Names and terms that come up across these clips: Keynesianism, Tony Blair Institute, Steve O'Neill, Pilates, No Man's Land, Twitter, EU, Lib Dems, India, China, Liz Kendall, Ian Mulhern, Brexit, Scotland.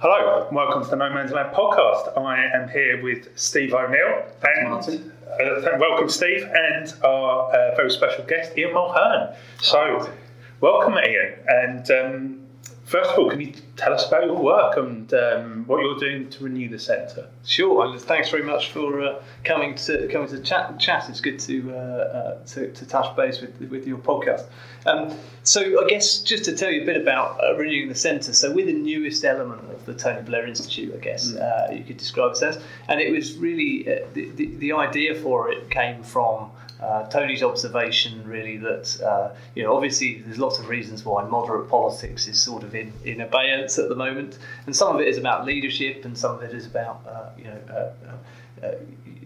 Hello, welcome to the No Man's Land podcast. I am here with Steve O'Neill. Martin. Welcome, Steve, and our very special guest, Ian Mulhern. So, welcome, Ian. And first of all, can you tell us about your work and what you're doing to renew the centre? Sure, and thanks very much for coming to chat. It's good to touch base with your podcast. So I guess just to tell you a bit about renewing the centre. So we're the newest element of the Tony Blair Institute, I guess you could describe it as. And it was really the idea for it came from Tony's observation, really, that obviously there's lots of reasons why moderate politics is sort of in abeyance at the moment, and some of it is about leadership, and some of it is about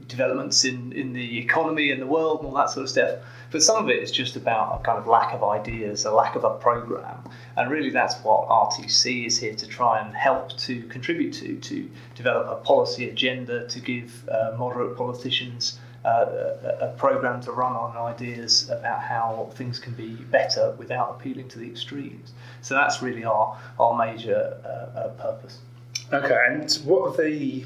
developments in the economy and the world and all that sort of stuff. But some of it is just about a kind of lack of ideas, a lack of a programme. And really that's what RTC is here to try and help to contribute to develop a policy agenda to give moderate politicians a programme to run on, ideas about how things can be better without appealing to the extremes. So that's really our major purpose. Okay, and what are the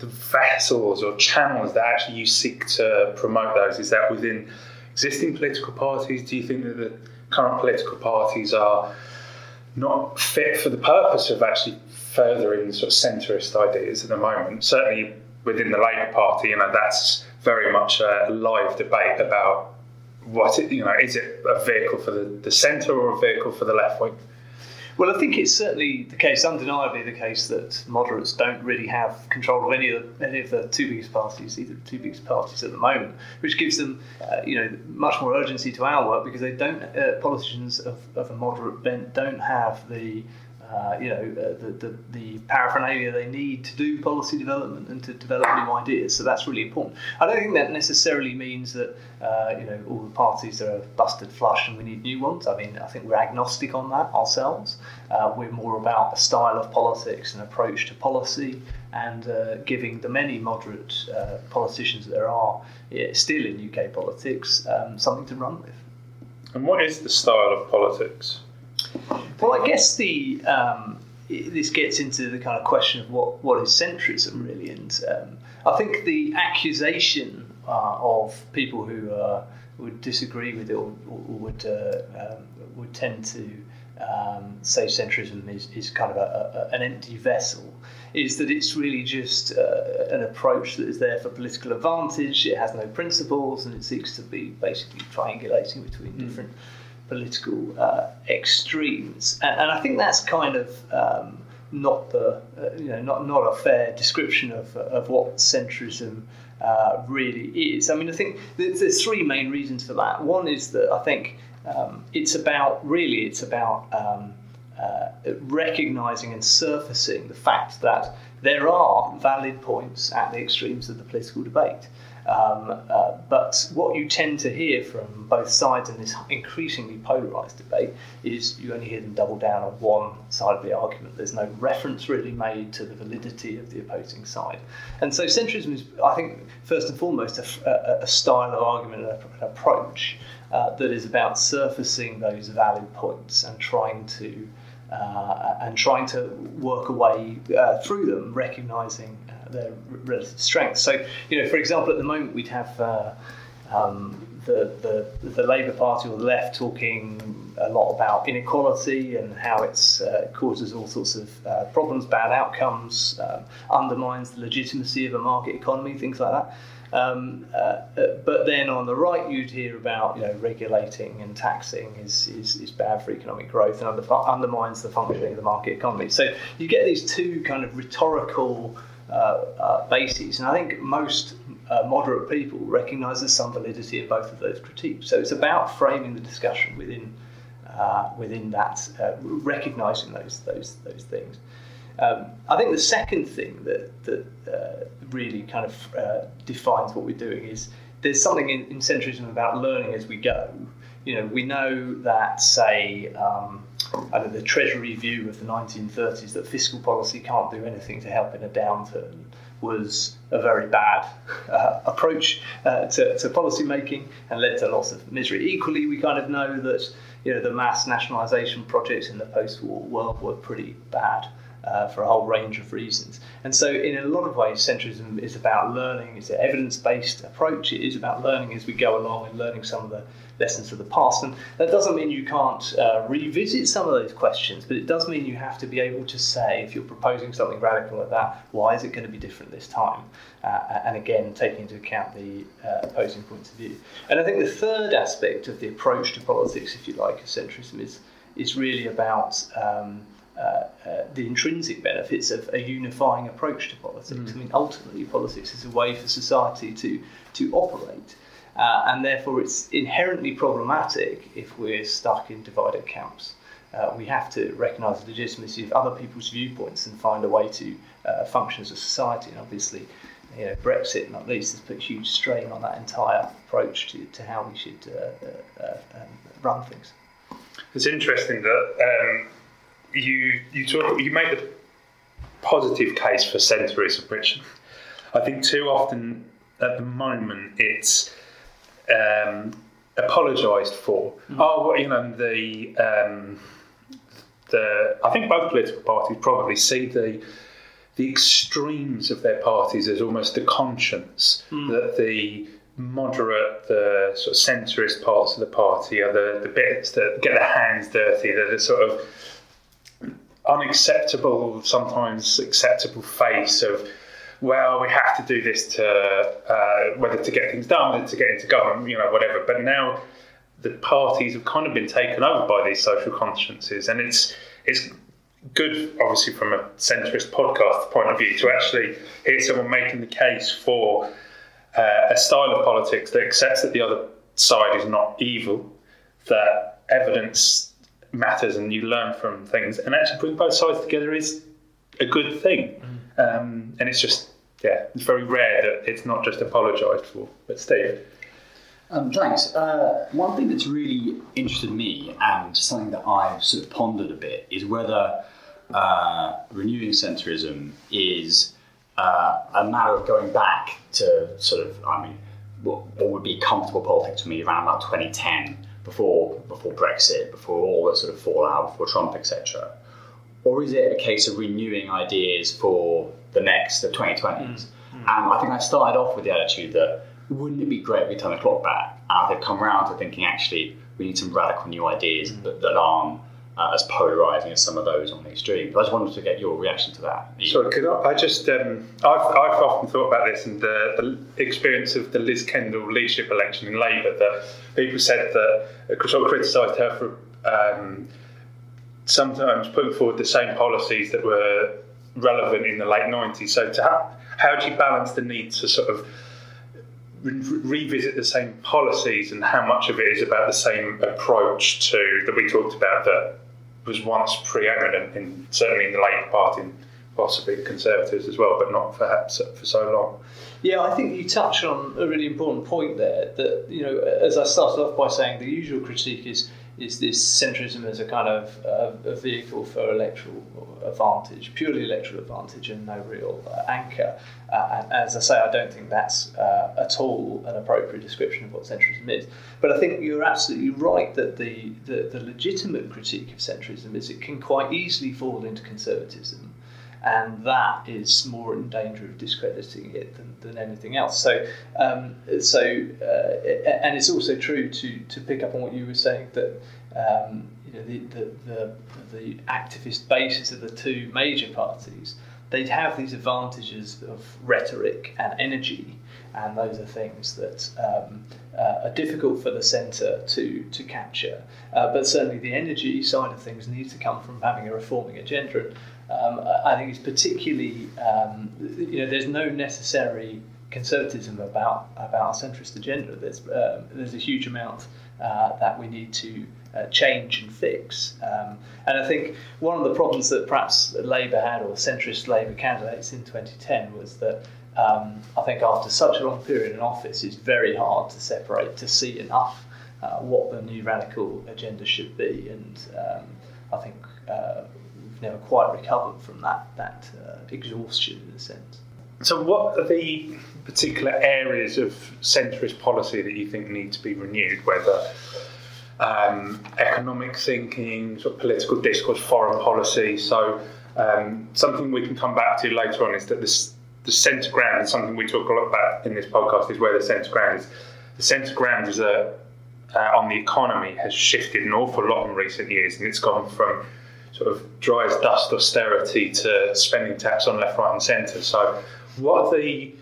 vessels or channels that actually you seek to promote those? Is that within existing political parties? Do you think that the current political parties are not fit for the purpose of actually furthering sort of centrist ideas at the moment? Certainly within the Labour Party, that's very much a live debate about what it, is it a vehicle for the centre or a vehicle for the left wing? Well, I think it's certainly the case, undeniably the case, that moderates don't really have control of any of the two biggest parties, at the moment, which gives them, much more urgency to our work because they don't. Politicians of a moderate bent don't have the paraphernalia they need to do policy development and to develop new ideas. So that's really important. I don't think that necessarily means that all the parties are busted flush and we need new ones. I think we're agnostic on that ourselves. We're more about a style of politics, an approach to policy, and giving the many moderate politicians that there are still in UK politics something to run with. And what is the style of politics? Well, I guess this gets into the kind of question of what is centrism, really. And I think the accusation of people who would disagree with it or would tend to say centrism is kind of an empty vessel is that it's really just an approach that is there for political advantage. It has no principles and it seeks to be basically triangulating between different political extremes, and I think that's kind of not a fair description of what centrism really is. I think there's three main reasons for that. One is that I think it's about recognising and surfacing the fact that there are valid points at the extremes of the political debate. But what you tend to hear from both sides in this increasingly polarised debate is you only hear them double down on one side of the argument. There's no reference really made to the validity of the opposing side. And so centrism is, I think, first and foremost, a style of argument and an approach that is about surfacing those valid points and trying to work a way through them, recognising their relative strengths. So, for example, at the moment we'd have the Labour Party or the left talking a lot about inequality and how it causes all sorts of problems, bad outcomes, undermines the legitimacy of a market economy, things like that. But then on the right, you'd hear about regulating and taxing is bad for economic growth and undermines the functioning of the market economy. So you get these two kind of rhetorical bases, and I think most moderate people recognise there's some validity in both of those critiques. So it's about framing the discussion within that, recognising those things. I think the second thing that really kind of defines what we're doing is there's something in centrism about learning as we go. We know that, say, under the Treasury view of the 1930s, that fiscal policy can't do anything to help in a downturn was a very bad approach to policy making and led to lots of misery. Equally, we kind of know that the mass nationalisation projects in the post-war world were pretty bad for a whole range of reasons. And so in a lot of ways, centrism is about learning. It's an evidence-based approach. It is about learning as we go along and learning some of the lessons of the past. And that doesn't mean you can't revisit some of those questions, but it does mean you have to be able to say, if you're proposing something radical like that, why is it going to be different this time? And again, taking into account the opposing points of view. And I think the third aspect of the approach to politics, if you like, of centrism is really about the intrinsic benefits of a unifying approach to politics. I mean, ultimately, politics is a way for society to operate, and therefore it's inherently problematic if we're stuck in divided camps. We have to recognise the legitimacy of other people's viewpoints and find a way to function as a society. And obviously, you know, Brexit, not least, has put huge strain on that entire approach to how we should run things. It's interesting that you make the positive case for centrary suppression. I think too often at the moment it's apologised for. I think both political parties probably see the extremes of their parties as almost the conscience, that the moderate, the sort of centrist parts of the party are the bits that get their hands dirty, they're the sort of unacceptable, sometimes acceptable face of, well, we have to do this to whether to get things done, whether to get into government, you know, whatever. But now the parties have kind of been taken over by these social consciences, and it's good, obviously, from a centrist podcast point of view, to actually hear someone making the case for a style of politics that accepts that the other side is not evil, that evidence matters and you learn from things, and actually putting both sides together is a good thing. And it's just, yeah, it's very rare that it's not just apologised for. But Steve? Thanks. One thing that's really interested me, and something that I've sort of pondered a bit, is whether renewing centrism is a matter of going back to sort of, I mean, what would be comfortable politics for me around about 2010, before Brexit, before all the sort of fallout, before Trump, etc. Or is it a case of renewing ideas for the 2020s? And I think I started off with the attitude that wouldn't it be great if we turn the clock back? And I've come round to thinking, actually, we need some radical new ideas that aren't as polarising as some of those on the extreme. But I just wanted to get your reaction to that. Sorry, could I just... I've often thought about this and the experience of the Liz Kendall leadership election in Labour, that people said that... sort of criticised her for... sometimes putting forward the same policies that were relevant in the late 90s. So to how do you balance the need to sort of revisit the same policies, and how much of it is about the same approach to that we talked about that was once preeminent, in certainly in the Labour Party and possibly the Conservatives as well, but not perhaps for so long? Yeah, I think you touch on a really important point there, that, you know, as I started off by saying, the usual critique is this centrism as a kind of a vehicle for electoral advantage, purely electoral advantage, and no real anchor. And as I say, I don't think that's at all an appropriate description of what centrism is. But I think you're absolutely right that the legitimate critique of centrism is it can quite easily fall into conservatism, and that is more in danger of discrediting it than anything else. And it's also true to pick up on what you were saying, that you know, the activist bases of the two major parties, they'd have these advantages of rhetoric and energy, and those are things that are difficult for the centre to capture. But certainly the energy side of things needs to come from having a reforming agenda. I think it's particularly, you know, there's no necessary conservatism about a centrist agenda. There's a huge amount that we need to change and fix. And I think one of the problems that perhaps Labour had, or centrist Labour candidates in 2010, was that I think after such a long period in office, it's very hard to separate, to see enough what the new radical agenda should be. And I think... never quite recovered from that exhaustion, in a sense. So what are the particular areas of centrist policy that you think need to be renewed, whether economic thinking, sort of political discourse, foreign policy? So Something we can come back to later on is that the centre ground is something we talk a lot about in this podcast, is where the centre ground is. The centre ground is on the economy has shifted an awful lot in recent years, and it's gone from sort of dry as dust austerity to spending tax on left, right and centre. So what are the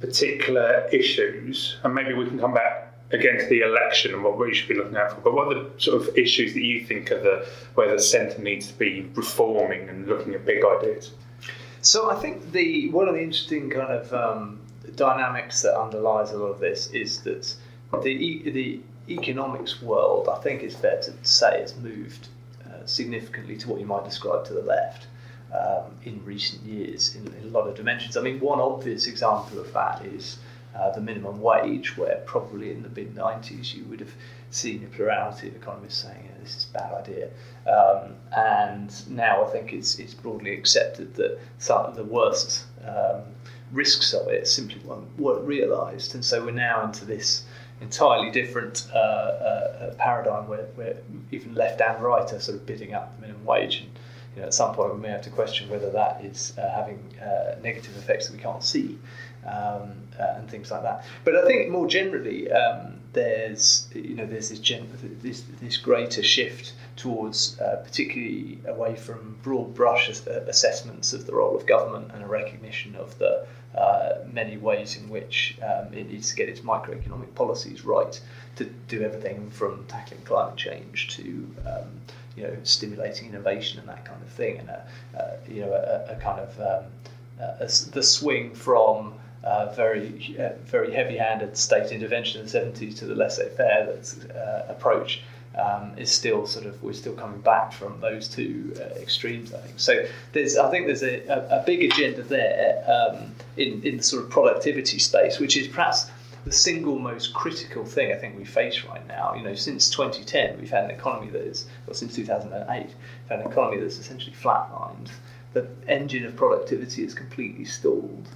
particular issues, and maybe we can come back again to the election and what we should be looking out for, but what are the sort of issues that you think are where the centre needs to be reforming and looking at big ideas? So I think one of the interesting kind of dynamics that underlies a lot of this is that the economics world, I think it's fair to say, has moved significantly to what you might describe to the left in recent years in a lot of dimensions. I mean, one obvious example of that is the minimum wage, where probably in the mid-90s you would have seen a plurality of economists saying, yeah, this is a bad idea. And now I think it's broadly accepted that some of the worst risks of it simply weren't realised. And so we're now into this entirely different paradigm where even left and right are sort of bidding up the minimum wage. And you know, at some point we may have to question whether that is having negative effects that we can't see and things like that. But I think more generally, there's this greater shift towards particularly away from broad brush assessments of the role of government and a recognition of the many ways in which it needs to get its microeconomic policies right to do everything from tackling climate change to stimulating innovation and that kind of thing, and the swing from very heavy-handed state intervention in the 70s to the laissez-faire approach is still we're still coming back from those two extremes, I think. So there's a big agenda there in the sort of productivity space, which is perhaps the single most critical thing I think we face right now. You know, since 2010 we've had an economy since 2008 we've had an economy that's essentially flatlined. The engine of productivity is completely stalled.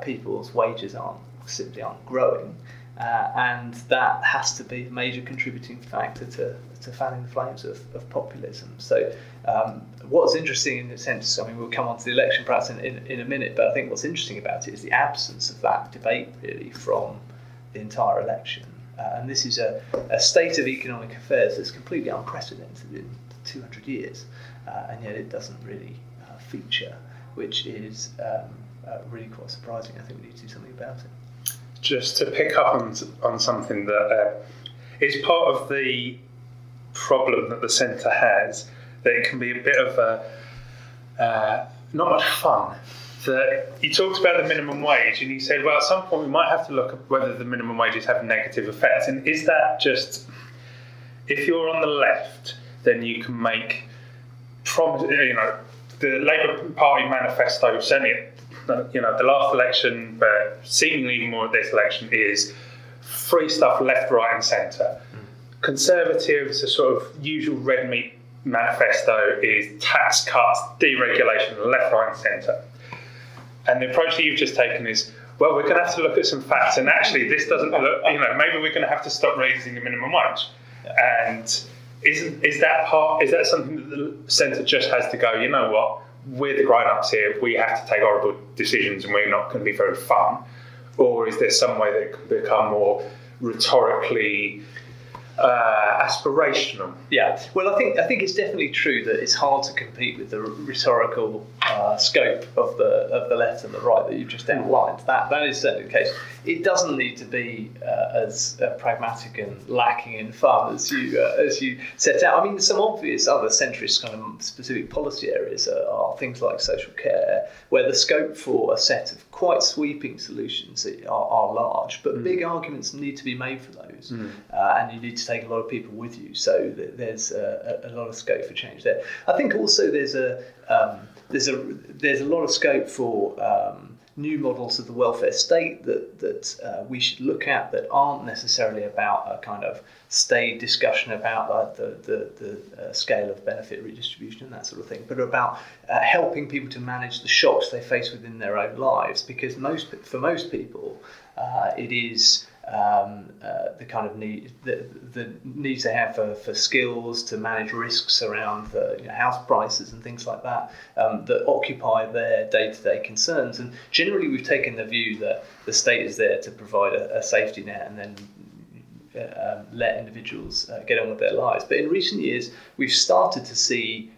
People's wages simply aren't growing, and that has to be a major contributing factor to fanning the flames of populism. So what's interesting in the sense, I mean, we'll come on to the election perhaps in a minute, but I think what's interesting about it is the absence of that debate really from the entire election. And this is a state of economic affairs that's completely unprecedented in 200 years, and yet it doesn't really feature, which is really quite surprising. I think we need to do something about it. Just to pick up on something that is part of the problem that the centre has, that it can be a bit of not much fun. That you talked about the minimum wage and you said, well, at some point we might have to look at whether the minimum wages have negative effects. And is that just, if you're on the left, then you can make the Labour Party manifesto, certainly the last election, but seemingly more at this election, is free stuff left, right and centre. Mm. Conservatives, the sort of usual red meat manifesto, is tax cuts, deregulation, left, right and centre. And the approach that you've just taken is, well, we're going to have to look at some facts, and actually this doesn't look, maybe we're going to have to stop raising the minimum wage. Yeah. And is that something that the centre just has to go, you know what, we're the grown-ups here, we have to take horrible decisions and we're not going to be very fun? Or is there some way that it can become more rhetorically aspirational? Yeah, well, I think it's definitely true that it's hard to compete with the rhetorical scope of the left and the right that you've just outlined. That is certainly the case. It doesn't need to be as pragmatic and lacking in fun as you set out. I mean, some obvious other centrist kind of specific policy areas are things like social care, where the scope for a set of quite sweeping solutions are large, but big arguments need to be made for those, and you need to take a lot of people with you. So there's a lot of scope for change there. I think also there's a lot of scope for new models of the welfare state that we should look at that aren't necessarily about a kind of staid discussion about the scale of benefit redistribution and that sort of thing, but about helping people to manage the shocks they face within their own lives, because for most people it is the kind of need, the needs they have for skills to manage risks around house prices and things like that, that occupy their day-to-day concerns. And generally we've taken the view that the state is there to provide a safety net and then let individuals get on with their lives. But in recent years, we've started to see,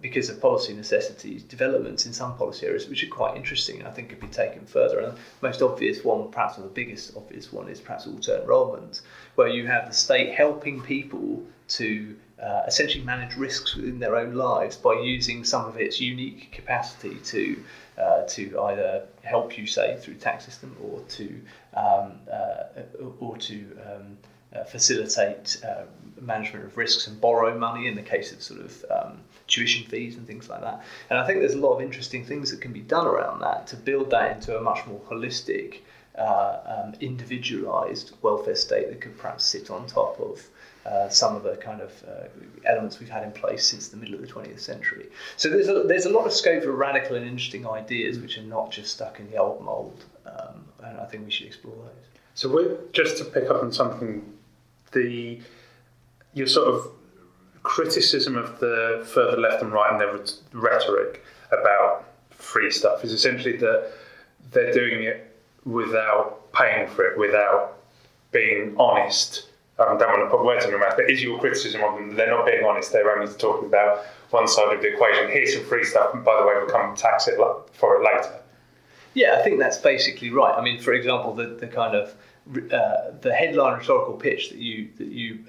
because of policy necessities, developments in some policy areas which are quite interesting and I think could be taken further. And the most obvious one, perhaps, or the biggest obvious one, is perhaps auto enrolment, where you have the state helping people to essentially manage risks within their own lives by using some of its unique capacity to either help you save through tax system or to facilitate management of risks and borrow money in the case of sort of tuition fees and things like that. And I think there's a lot of interesting things that can be done around that to build that into a much more holistic, individualised welfare state that could perhaps sit on top of some of the kind of elements we've had in place since the middle of the 20th century. So there's a lot of scope for radical and interesting ideas which are not just stuck in the old mould, and I think we should explore those. So just to pick up on something, your sort of criticism of the further left and right and their rhetoric about free stuff is essentially that they're doing it without paying for it, without being honest. I don't want to put words in your mouth, but is your criticism of them they're not being honest, they're only talking about one side of the equation, here's some free stuff, and by the way, we'll come and tax it for it later? Yeah, I think that's basically right. I mean, for example, the kind of the headline rhetorical pitch that you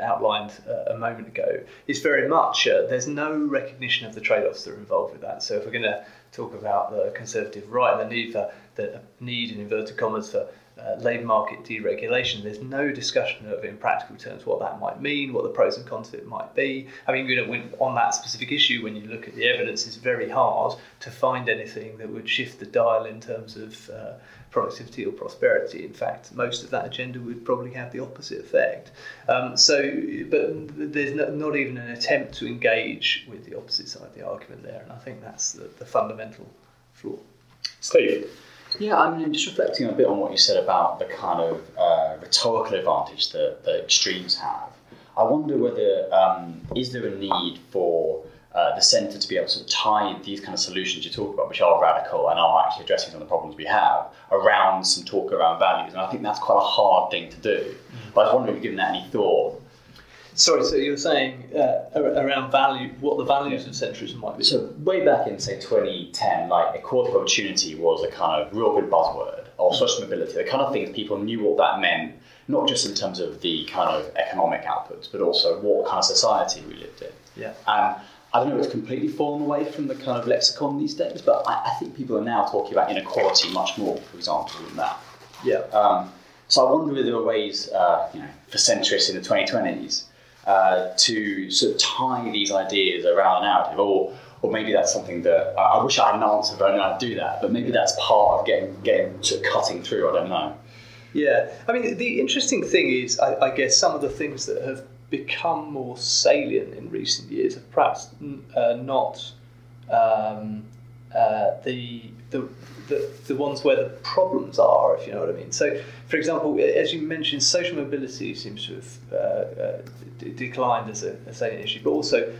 outlined a moment ago is very much there's no recognition of the trade-offs that are involved with that. So if we're going to talk about the conservative right and the need in inverted commas for labour market deregulation, there's no discussion of, in practical terms, what that might mean, what the pros and cons of it might be. I mean, on that specific issue, when you look at the evidence, it's very hard to find anything that would shift the dial in terms of productivity or prosperity. In fact, most of that agenda would probably have the opposite effect. But there's not even an attempt to engage with the opposite side of the argument there, and I think that's the fundamental flaw. Steve? Yeah, I mean, just reflecting a bit on what you said about the kind of rhetorical advantage that the extremes have, I wonder whether, is there a need for the centre to be able to tie these kind of solutions you talk about, which are radical and are actually addressing some of the problems we have, around some talk around values? And I think that's quite a hard thing to do. But I was wondering if you've given that any thought. Sorry, so you were saying around value, what the values of centrism might be. So way back in, say, 2010, like equality of opportunity was a kind of real good buzzword, or social mobility, the kind of things people knew what that meant, not just in terms of the kind of economic outputs, but also what kind of society we lived in. Yeah. I don't know if it's completely fallen away from the kind of lexicon these days, but I think people are now talking about inequality much more, for example, than that. Yeah. So I wonder if there are ways, for centrists in the 2020s, to sort of tie these ideas around a narrative, or maybe that's something that I wish I had an answer for, and I'd do that, but maybe that's part of getting sort of cutting through. I don't know. Yeah, I mean, the interesting thing is, I guess some of the things that have become more salient in recent years have perhaps not the ones where the problems are, if you know what I mean. So, for example, as you mentioned, social mobility seems to have declined as a salient issue, but also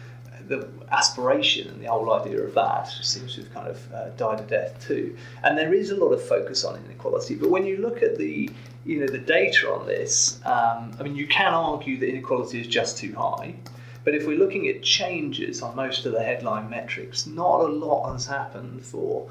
the aspiration and the whole idea of that seems to have kind of died a death too. And there is a lot of focus on inequality, but when you look at the data on this, I mean, you can argue that inequality is just too high. But if we're looking at changes on most of the headline metrics, not a lot has happened for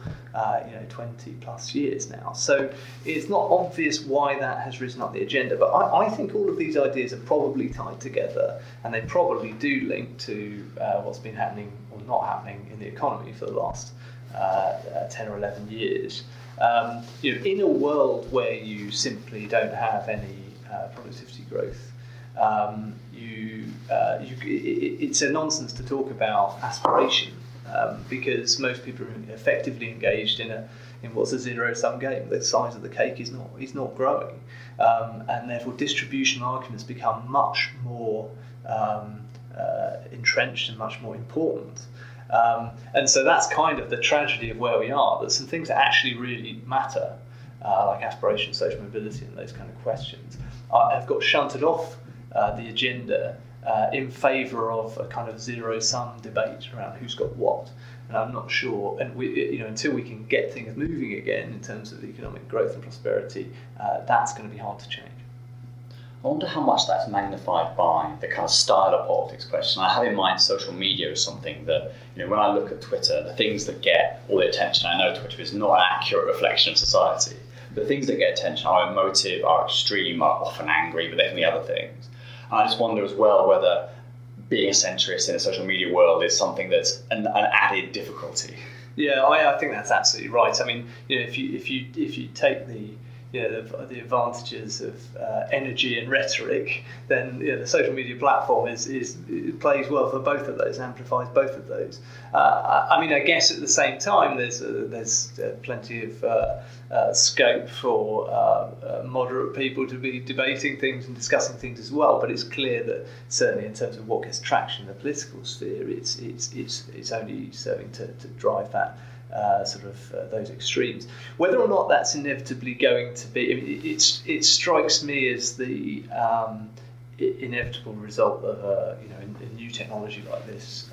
20 plus years now. So it's not obvious why that has risen up the agenda. But I think all of these ideas are probably tied together, and they probably do link to what's been happening or not happening in the economy for the last 10 or 11 years. In a world where you simply don't have any productivity growth, it's a nonsense to talk about aspiration because most people are effectively engaged in what's a zero-sum game. The size of the cake is not growing, and therefore distribution arguments become much more entrenched and much more important. And so that's kind of the tragedy of where we are. That some things that actually really matter like aspiration, social mobility, and those kind of questions, have got shunted off the agenda in favour of a kind of zero-sum debate around who's got what. And I'm not sure, and we, until we can get things moving again in terms of economic growth and prosperity, that's going to be hard to change. I wonder how much that's magnified by the kind of style of politics question. I have in mind social media as something that, when I look at Twitter, the things that get all the attention, I know Twitter is not an accurate reflection of society, the things that get attention are emotive, are extreme, are often angry, but they can be other things. And I just wonder as well whether being a centrist in a social media world is something that's an added difficulty. Yeah, I think that's absolutely right. I mean, if you take the advantages of energy and rhetoric, then the social media platform is plays well for both of those, amplifies both of those. I guess at the same time, there's plenty of scope for moderate people to be debating things and discussing things as well. But it's clear that certainly in terms of what gets traction in the political sphere, it's only serving to drive that. Those extremes. Whether or not that's inevitably going to be, it strikes me as the inevitable result of a new technology like this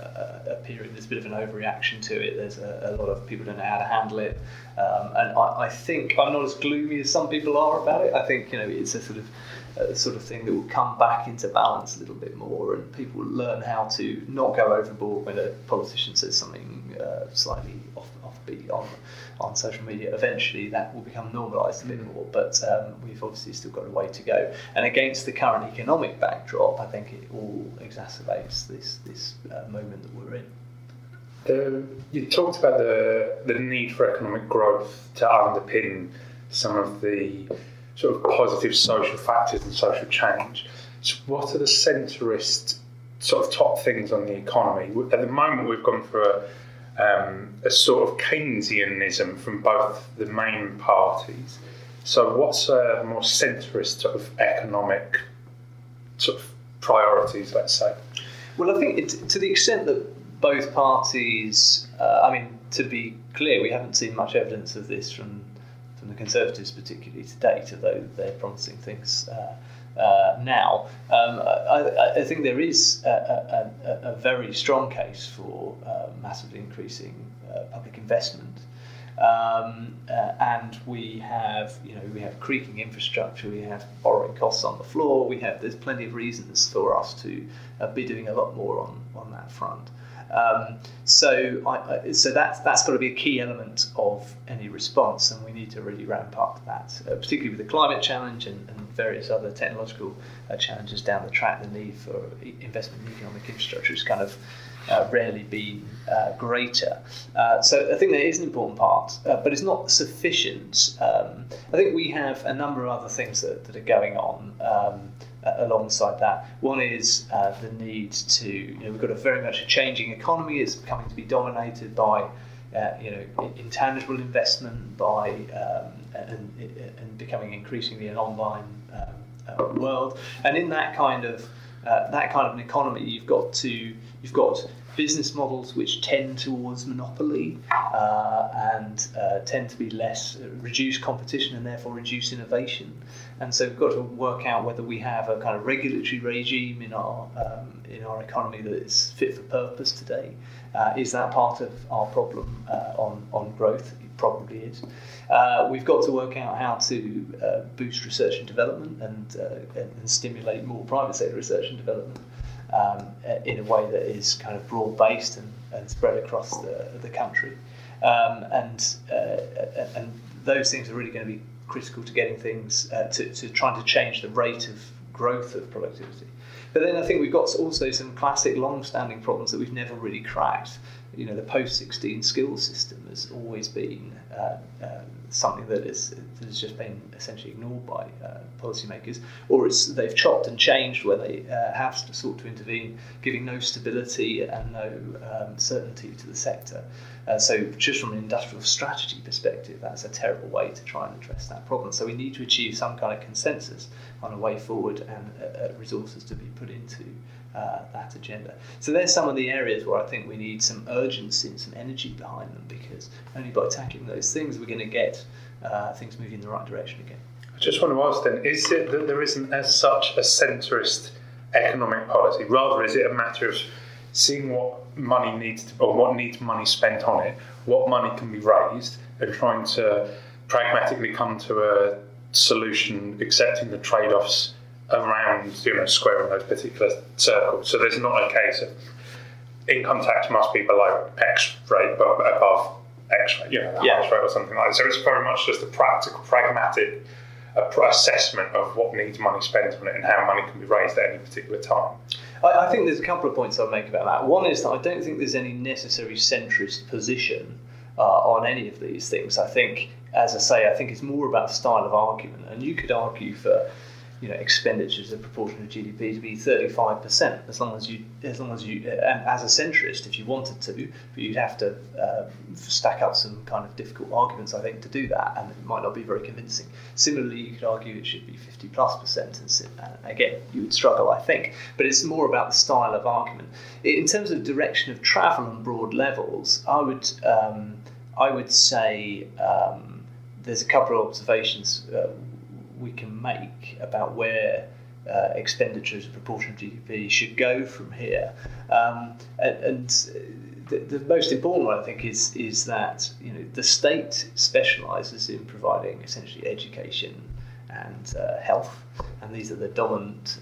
appearing. There's a bit of an overreaction to it. There's a lot of people don't know how to handle it, and I think I'm not as gloomy as some people are about it. I think it's a sort of thing that will come back into balance a little bit more, and people will learn how to not go overboard when a politician says something slightly offbeat on social media. Eventually that will become normalised a bit more, but we've obviously still got a way to go. And against the current economic backdrop, I think it all exacerbates this moment that we're in. You talked about the need for economic growth to underpin some of the sort of positive social factors and social change. So what are the centrist sort of top things on the economy? At the moment, we've gone for a sort of Keynesianism from both the main parties. So what's a more centrist sort of economic sort of priorities, let's say? Well, I think to the extent that both parties, to be clear, we haven't seen much evidence of this from the Conservatives particularly to date, although they're promising things now. I think there is a very strong case for massively increasing public investment, and we have creaking infrastructure, we have borrowing costs on the floor, there's plenty of reasons for us to be doing a lot more on that front. So that's got to be a key element of any response, and we need to really ramp up that, particularly with the climate challenge and various other technological challenges down the track. The need for investment in economic infrastructure is kind of rarely been greater. So I think that is an important part, but it's not sufficient. I think we have a number of other things that are going on alongside that. One is the need to, we've got a very much a changing economy. It's coming to be dominated by, intangible investment, by and becoming increasingly an online world. And in that kind of an economy, you've got business models which tend towards monopoly and tend to be reduce competition and therefore reduce innovation. And so we've got to work out whether we have a kind of regulatory regime in our economy that is fit for purpose today. Is that part of our problem on growth? It probably is. We've got to work out how to boost research and development and stimulate more private sector research and development in a way that is kind of broad-based and spread across the country. And those things are really going to be critical to getting things, to trying to change the rate of growth of productivity. But then I think we've got also some classic long-standing problems that we've never really cracked. The post-16 skills system has always been something that has just been essentially ignored by policymakers, or they've chopped and changed where they have sought to intervene, giving no stability and no certainty to the sector. So just from an industrial strategy perspective, that's a terrible way to try and address that problem. So we need to achieve some kind of consensus on a way forward and resources to be put into that agenda. So there's some of the areas where I think we need some urgency and some energy behind them, because only by tackling those things we're going to get things moving in the right direction again. I just want to ask then, is it that there isn't as such a centrist economic policy? Rather, is it a matter of seeing what money needs to, or what needs money spent on it, what money can be raised, and trying to pragmatically come to a solution, accepting the trade-offs around, you know, squaring those particular circles. So there's not a case of income tax must be below X rate but above X rate, you know, the highest rate or something like that. So it's very much just a practical, pragmatic assessment of what needs money spent on it and how money can be raised at any particular time. I think there's a couple of points I'll make about that. One is that I don't think there's any necessary centrist position on any of these things. I think, as I say, I think it's more about style of argument. And you could argue for, you know, expenditures as a proportion of GDP to be 35%, as long as you, and as a centrist, if you wanted to, but you'd have to stack up some kind of difficult arguments, I think, to do that, and it might not be very convincing. Similarly, you could argue it should be 50+%, and again, you would struggle, I think. But it's more about the style of argument. In terms of direction of travel on broad levels, I would say there's a couple of observations we can make about where expenditure as a proportion of GDP should go from here, and the most important one, I think, is that, you know, the state specialises in providing essentially education and health, and these are the dominant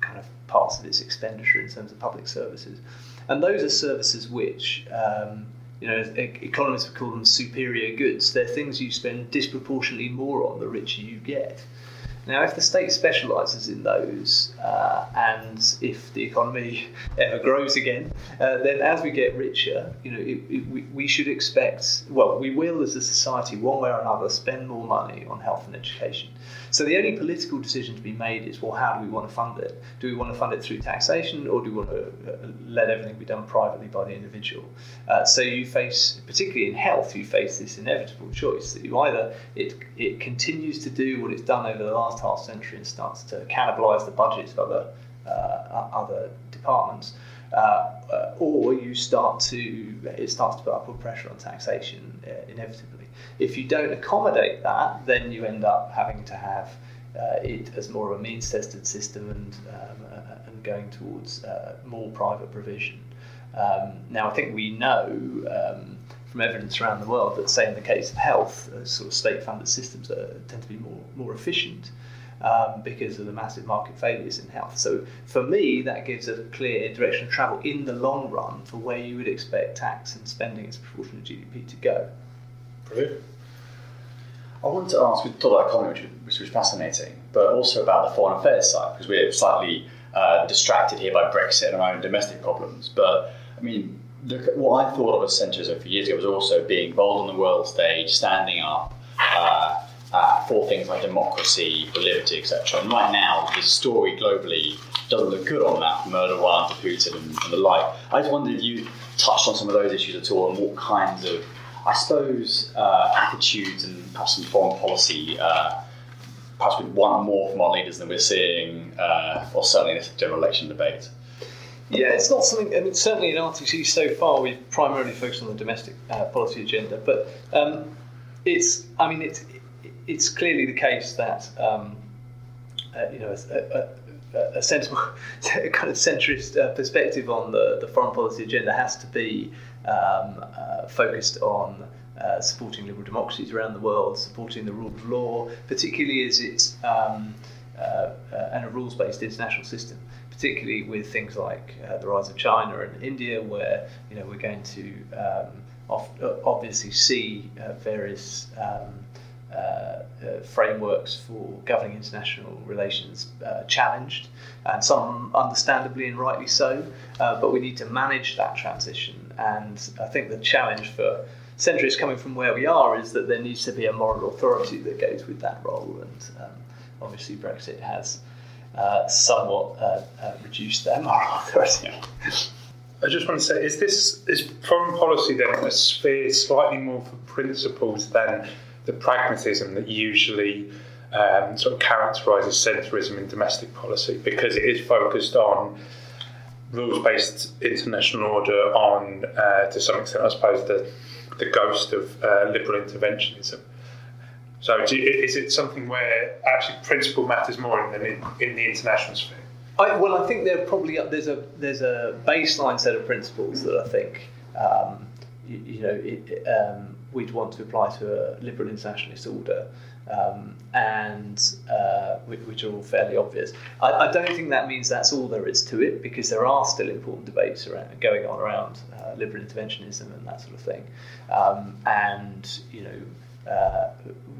kind of parts of its expenditure in terms of public services, and those are services which you know, economists would call them superior goods. They're things you spend disproportionately more on the richer you get. Now, if the state specialises in those, and if the economy ever grows again, then as we get richer, you know, we should expect, well, we will as a society, one way or another, spend more money on health and education. So the only political decision to be made is, well, how do we want to fund it? Do we want to fund it through taxation, or do we want to let everything be done privately by the individual? So you face, particularly in health, you face this inevitable choice that you either, it continues to do what it's done over the last half century and starts to cannibalise the budgets of other departments, or it starts to put upward pressure on taxation inevitably. If you don't accommodate that, then you end up having to have it as more of a means-tested system and going towards more private provision. Now, I think we know from evidence around the world that, say, in the case of health, sort of state-funded systems tend to be more efficient because of the massive market failures in health. So for me, that gives a clear direction of travel in the long run for where you would expect tax and spending as a proportion of GDP to go. Brilliant. I wanted to ask, we talked about economy, which was fascinating, but also about the foreign affairs side, because we're slightly distracted here by Brexit and our own domestic problems. But, I mean, look at what I thought of as centrism a few years ago was also being bold on the world stage, standing up for things like democracy, for liberty, etc. And right now, the story globally doesn't look good on that, from Erdogan to Putin and the like. I just wondered if you touched on some of those issues at all, and what kinds of, I suppose, attitudes and perhaps some foreign policy, perhaps we'd want more from our leaders than we're seeing, or certainly in this general election debate. Yeah, it's not something, I mean, certainly in RTC so far we've primarily focused on the domestic policy agenda, but it's clearly the case that, you know, a sensible kind of centrist perspective on the foreign policy agenda has to be focused on supporting liberal democracies around the world, supporting the rule of law, particularly as it's and a rules-based international system, particularly with things like the rise of China and India, where, you know, we're going to obviously see various frameworks for governing international relations challenged, and some understandably and rightly so, but we need to manage that transition. And I think the challenge for centrists coming from where we are is that there needs to be a moral authority that goes with that role, and obviously Brexit has somewhat reduced their moral authority. I just want to say, is foreign policy then a sphere slightly more for principles than the pragmatism that usually sort of characterises centrism in domestic policy, because it is focused on rules-based international order on, to some extent, I suppose, the ghost of liberal interventionism. So is it something where actually principle matters more in the international sphere? I think there's a baseline set of principles that I think we'd want to apply to a liberal internationalist order, and which are all fairly obvious. I don't think that means that's all there is to it, because there are still important debates going on around liberal interventionism and that sort of thing,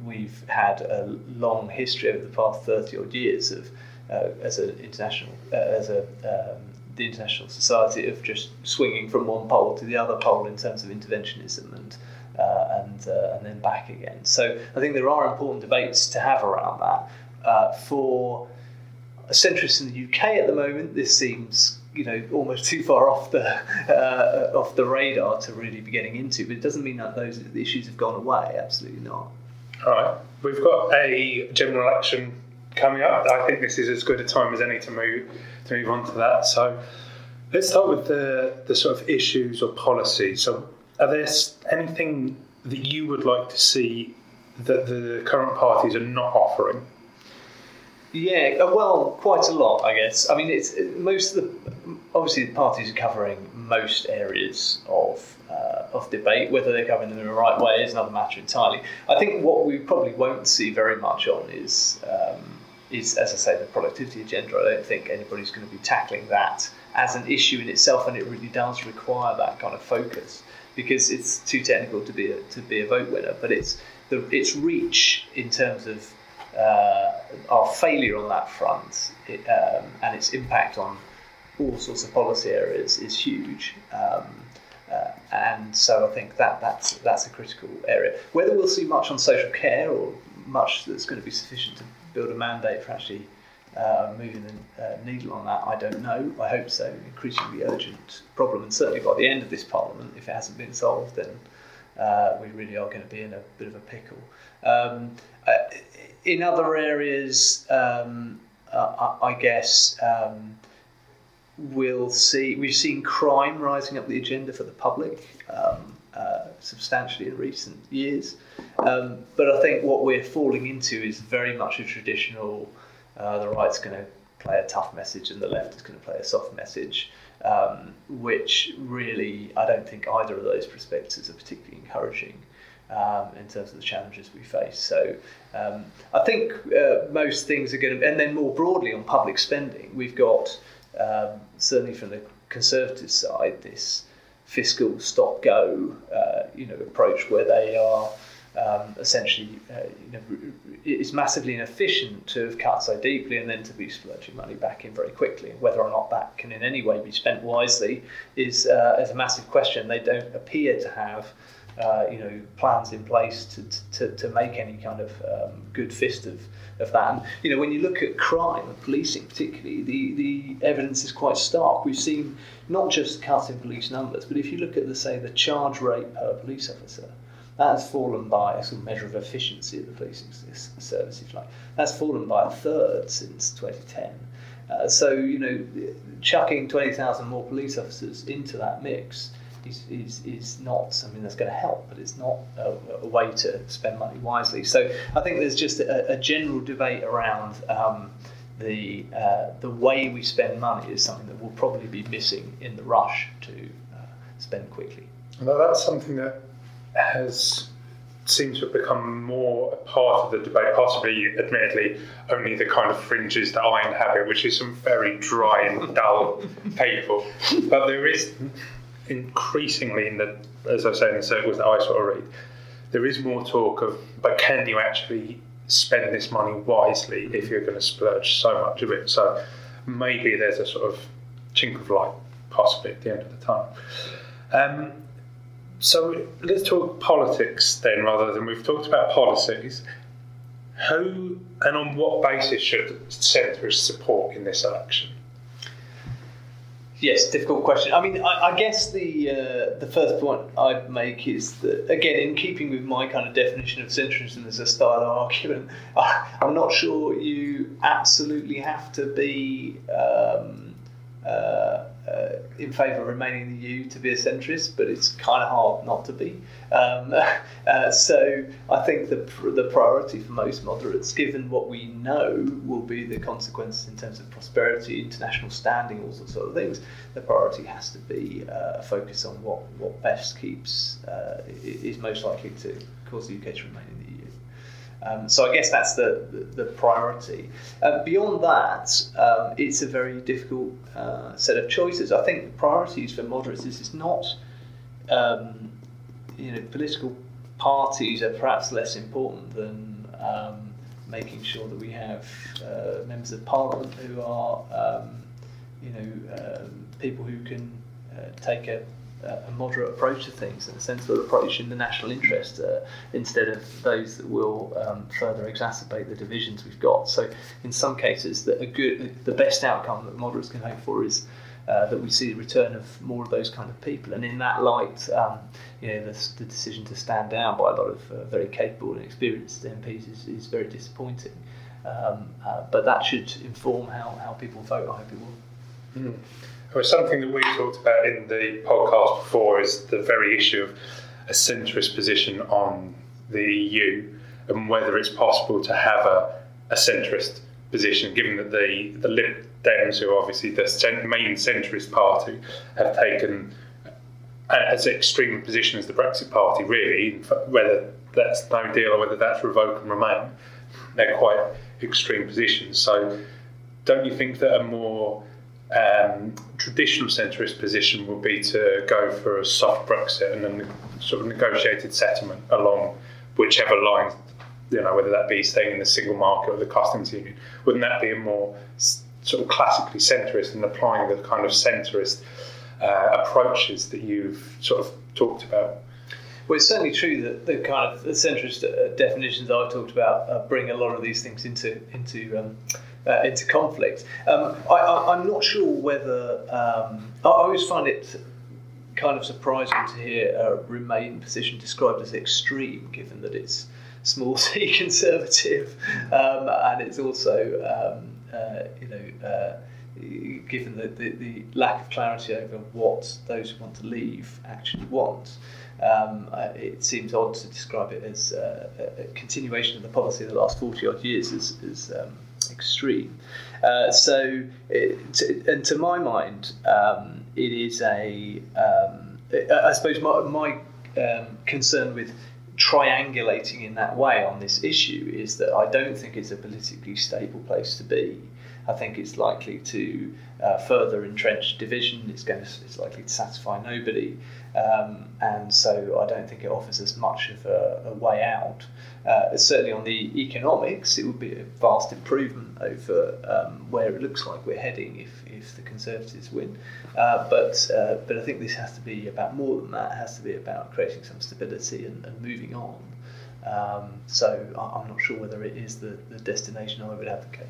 we've had a long history over the past 30 odd years of the international society of just swinging from one pole to the other pole in terms of interventionism and then back again. So I think there are important debates to have around that. For centrists in the UK at the moment, this seems almost too far off the radar to really be getting into, but it doesn't mean that those issues have gone away. Absolutely not. All right, we've got a general election coming up. I think this is as good a time as any to move on to that. So let's start with the sort of issues or policies. So are there anything that you would like to see that the current parties are not offering? Yeah, well, quite a lot, I guess. I mean, obviously the parties are covering most areas of debate. Whether they're covering them in the right way is another matter entirely. I think what we probably won't see very much on is, as I say, the productivity agenda. I don't think anybody's going to be tackling that as an issue in itself, and it really does require that kind of focus because it's too technical to be a vote winner. But its reach in terms of our failure on that front and its impact on all sorts of policy areas is huge, and so I think that's a critical area. Whether we'll see much on social care or much that's going to be sufficient to build a mandate for actually moving the needle on that, I don't know. I hope so. An increasingly urgent problem, and certainly by the end of this parliament, if it hasn't been solved, then we really are going to be in a bit of a pickle. In other areas, we'll see. We've seen crime rising up the agenda for the public substantially in recent years, but I think what we're falling into is very much a traditional. The right's going to play a tough message, and the left is going to play a soft message, which really, I don't think either of those perspectives are particularly encouraging. In terms of the challenges we face. So I think most things are going to... And then more broadly on public spending, we've got, certainly from the Conservative side, this fiscal stop-go approach where they are essentially... it's massively inefficient to have cut so deeply and then to be splurging money back in very quickly. Whether or not that can in any way be spent wisely is a massive question. They don't appear to have... plans in place to make any kind of good fist of that. And, when you look at crime and policing particularly, the evidence is quite stark. We've seen not just cuts in police numbers, but if you look at, the charge rate per police officer, that has fallen by a sort of measure of efficiency of the policing service, if you like. That's fallen by a third since 2010. Chucking 20,000 more police officers into that mix is not, that's going to help, but it's not a way to spend money wisely. So I think there's just a general debate around the way we spend money is something that will probably be missing in the rush to spend quickly. Now that's something that seems to have become more a part of the debate, possibly, admittedly, only the kind of fringes that I inhabit, which is some very dry and dull people. But there is... increasingly, as I say, in the circles that I sort of read, there is more talk of, but can you actually spend this money wisely if you're going to splurge so much of it? So maybe there's a sort of chink of light, possibly, at the end of the tunnel. So let's talk politics then, rather than we've talked about policies. Who and on what basis should centrists support in this election? Yes, difficult question. I mean, I guess the first point I'd make is that, again, in keeping with my kind of definition of centrism as a style of argument, I'm not sure you absolutely have to be in favour of remaining in the EU to be a centrist, but it's kind of hard not to be. So I think the priority for most moderates, given what we know will be the consequences in terms of prosperity, international standing, all sorts of things, the priority has to be a focus on what best keeps is most likely to cause the UK to remain in the EU. So I guess that's the priority. Beyond that, it's a very difficult set of choices. I think the priorities for moderates is not, political parties are perhaps less important than making sure that we have members of parliament who are, people who can take a moderate approach to things and a sensible approach in the national interest instead of those that will further exacerbate the divisions we've got. So in some cases, the best outcome that moderates can hope for is that we see the return of more of those kind of people. And in that light, the decision to stand down by a lot of very capable and experienced MPs is very disappointing. But that should inform how people vote, I hope it will. Mm. Well, something that we talked about in the podcast before is the very issue of a centrist position on the EU and whether it's possible to have a centrist position, given that the Lib Dems, who are obviously the main centrist party, have taken as extreme a position as the Brexit party, really, whether that's no deal or whether that's revoke and remain. They're quite extreme positions. So don't you think that a more traditional centrist position would be to go for a soft Brexit and then sort of negotiated settlement along whichever lines, whether that be staying in the single market or the customs union? Wouldn't that be a more sort of classically centrist and applying the kind of centrist approaches that you've sort of talked about? Well, it's certainly true that the kind of centrist definitions I've talked about bring a lot of these things into conflict. I'm not sure whether... I always find it kind of surprising to hear a Remain position described as extreme, given that it's small c conservative, and it's also, given the lack of clarity over what those who want to leave actually want. It seems odd to describe it as a continuation of the policy of the last 40-odd years as extreme. So to my mind, it is I suppose my concern with triangulating in that way on this issue is that I don't think it's a politically stable place to be. I think it's likely to further entrench division. It's likely to satisfy nobody. And so I don't think it offers as much of a way out. Certainly on the economics, it would be a vast improvement over where it looks like we're heading if the Conservatives win. But I think this has to be about more than that. It has to be about creating some stability and moving on. So I'm not sure whether it is the destination I would advocate.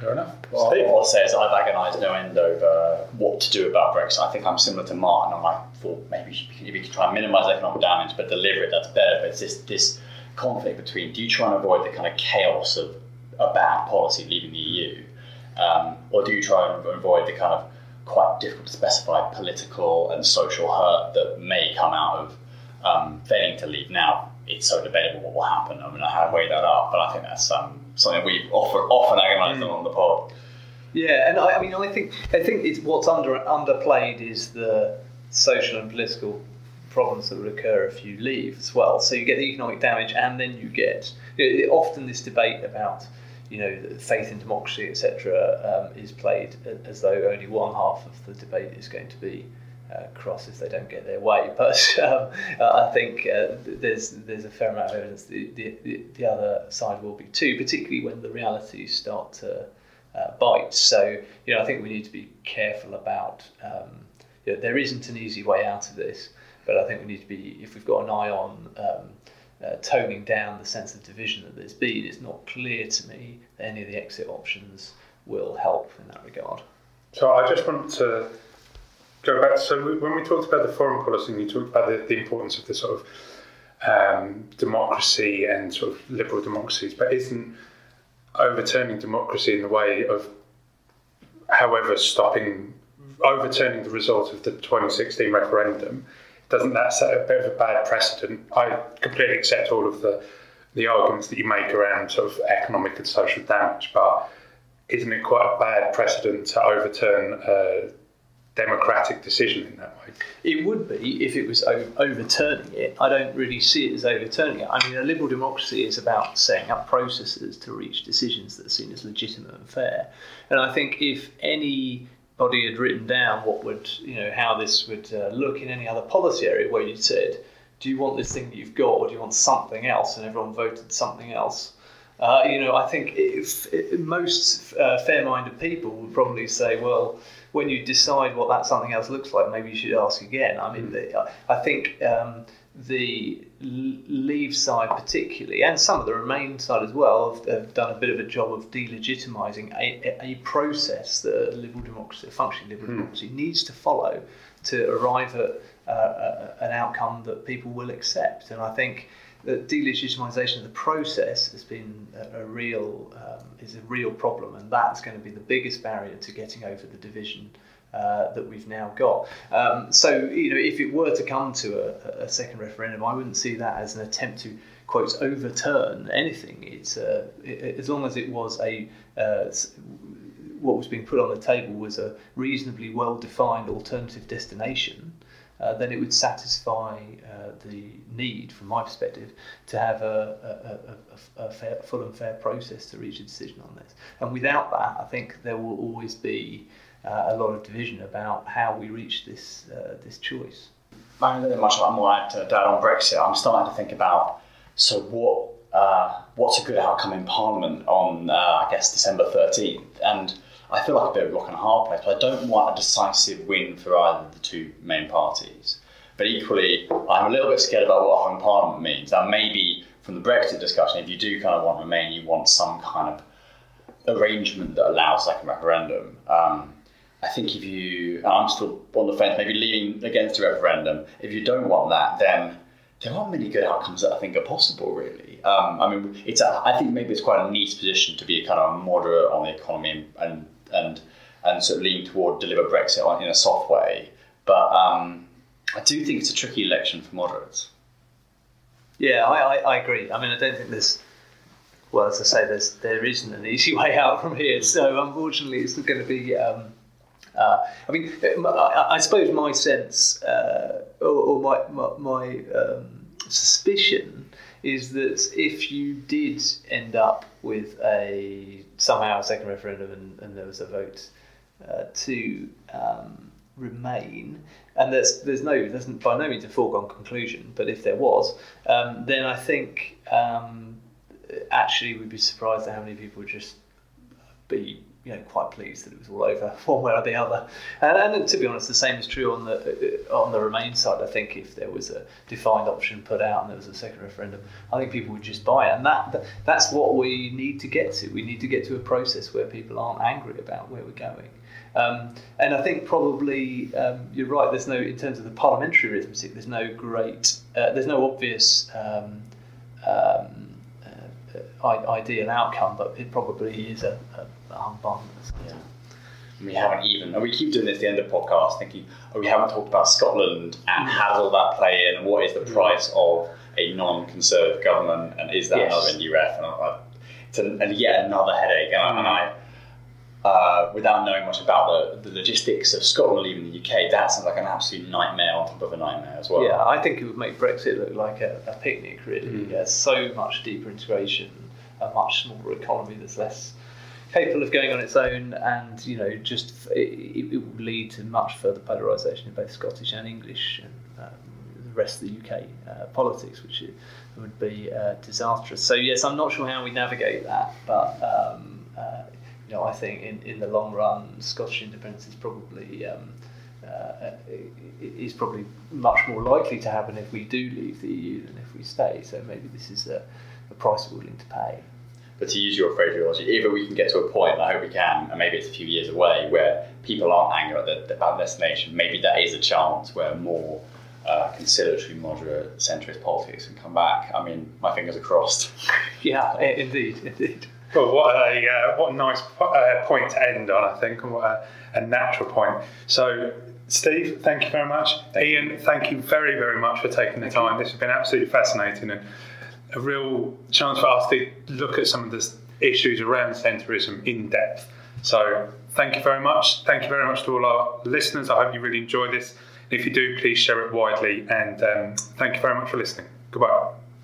Fair enough. Well, Steve. What I'll say is I've agonised no end over what to do about Brexit. I think I'm similar to Martin. I thought maybe we could try and minimise economic damage but deliver it, that's better. But it's this conflict between, do you try and avoid the kind of chaos of a bad policy leaving the EU? Or do you try and avoid the kind of quite difficult to specify political and social hurt that may come out of failing to leave now? It's so debatable what will happen. I mean, I have weighed that up, but I think that's something we've often agonised on the pod. Yeah, and I think it's what's underplayed is the social and political problems that would occur if you leave as well. So you get the economic damage, and then you get often this debate about faith in democracy, etc., is played as though only one half of the debate is going to be cross if they don't get their way, but I think there's a fair amount of evidence the other side will be too, particularly when the realities start to bite. So I think we need to be careful about there isn't an easy way out of this, but I think we need to be, if we've got an eye on toning down the sense of division that there's been, it's not clear to me that any of the exit options will help in that regard. So I just want to go back. So when we talked about the foreign policy, and you talked about the importance of the sort of democracy and sort of liberal democracies, but isn't overturning democracy in the way of, however, stopping overturning the result of the 2016 referendum, doesn't that set a bit of a bad precedent? I completely accept all of the arguments that you make around sort of economic and social damage, but isn't it quite a bad precedent to overturn a democratic decision in that way? It would be if it was overturning it. I don't really see it as overturning it. I mean, a liberal democracy is about setting up processes to reach decisions that are seen as legitimate and fair. And I think if anybody had written down what would, you know, how this would look in any other policy area where you said, do you want this thing that you've got or do you want something else? And everyone voted something else. I think most fair-minded people would probably say, well, when you decide what that something else looks like, maybe you should ask again. I mean, I think the Leave side particularly, and some of the Remain side as well, have done a bit of a job of delegitimising a process that a functioning liberal democracy needs to follow to arrive at an outcome that people will accept. And I think the delegitimisation of the process has been a real problem, and that's going to be the biggest barrier to getting over the division that we've now got. If it were to come to a second referendum, I wouldn't see that as an attempt to, quote, overturn anything. It's as long as it was what was being put on the table was a reasonably well-defined alternative destination. Then it would satisfy the need, from my perspective, to have a full and fair process to reach a decision on this. And without that, I think there will always be a lot of division about how we reach this choice. I don't think much more I'd add on Brexit. I'm starting to think about, so what's a good outcome in Parliament on, December 13th? And I feel like a bit of a rock and a hard place, but I don't want a decisive win for either of the two main parties. But equally, I'm a little bit scared about what a hung parliament means. Now, maybe from the Brexit discussion, if you do kind of want Remain, you want some kind of arrangement that allows like a referendum. I think I'm still on the fence, maybe leaning against the referendum. If you don't want that, then there aren't many good outcomes that I think are possible, really. I think maybe it's quite a niche position to be a kind of moderate on the economy and sort of lean toward deliver Brexit in a soft way. But I do think it's a tricky election for moderates. Yeah, I agree. I mean, I don't think there isn't an easy way out from here. So unfortunately, it's not going to be... I suppose my sense or my suspicion is that if you did end up with somehow a second referendum and there was a vote to remain, and there's by no means a foregone conclusion, but if there was, then I think actually we'd be surprised at how many people would just be quite pleased that it was all over one way or the other. And to be honest, the same is true on the Remain side. I think if there was a defined option put out and there was a second referendum, I think people would just buy it. And that's what we need to get to. We need to get to a process where people aren't angry about where we're going. And I think probably you're right, there's no, in terms of the parliamentary arithmetic, there's no obvious ideal outcome, but it probably is a We haven't even, and we keep doing this at the end of podcasts, thinking, we haven't talked about Scotland and how does all that play in, and what is the price of a non-Conservative government, and is that another new ref? And yet another headache. And I, without knowing much about the logistics of Scotland leaving the UK, that sounds like an absolute nightmare on top of a nightmare as well. Yeah, I think it would make Brexit look like a picnic, really. Yeah, so much deeper integration, a much smaller economy that's less capable of going on its own, and it will lead to much further polarisation in both Scottish and English and the rest of the UK politics, which would be disastrous. So yes, I'm not sure how we navigate that, but I think in the long run, Scottish independence is probably much more likely to happen if we do leave the EU than if we stay. So maybe this is a price we're willing to pay. But to use your phraseology, either we can get to a point, and I hope we can, and maybe it's a few years away, where people aren't angry about the destination. Maybe that is a chance where more conciliatory, moderate, centrist politics can come back. I mean, my fingers are crossed. Yeah, indeed. Well, what a nice point to end on, I think, and what a natural point. So, Steve, thank you very much. Ian, thank you very, very much for taking the time. This has been absolutely fascinating and a real chance for us to look at some of the issues around centrism in depth. So, thank you very much. Thank you very much to all our listeners. I hope you really enjoy this. If you do, please share it widely. And thank you very much for listening. Goodbye.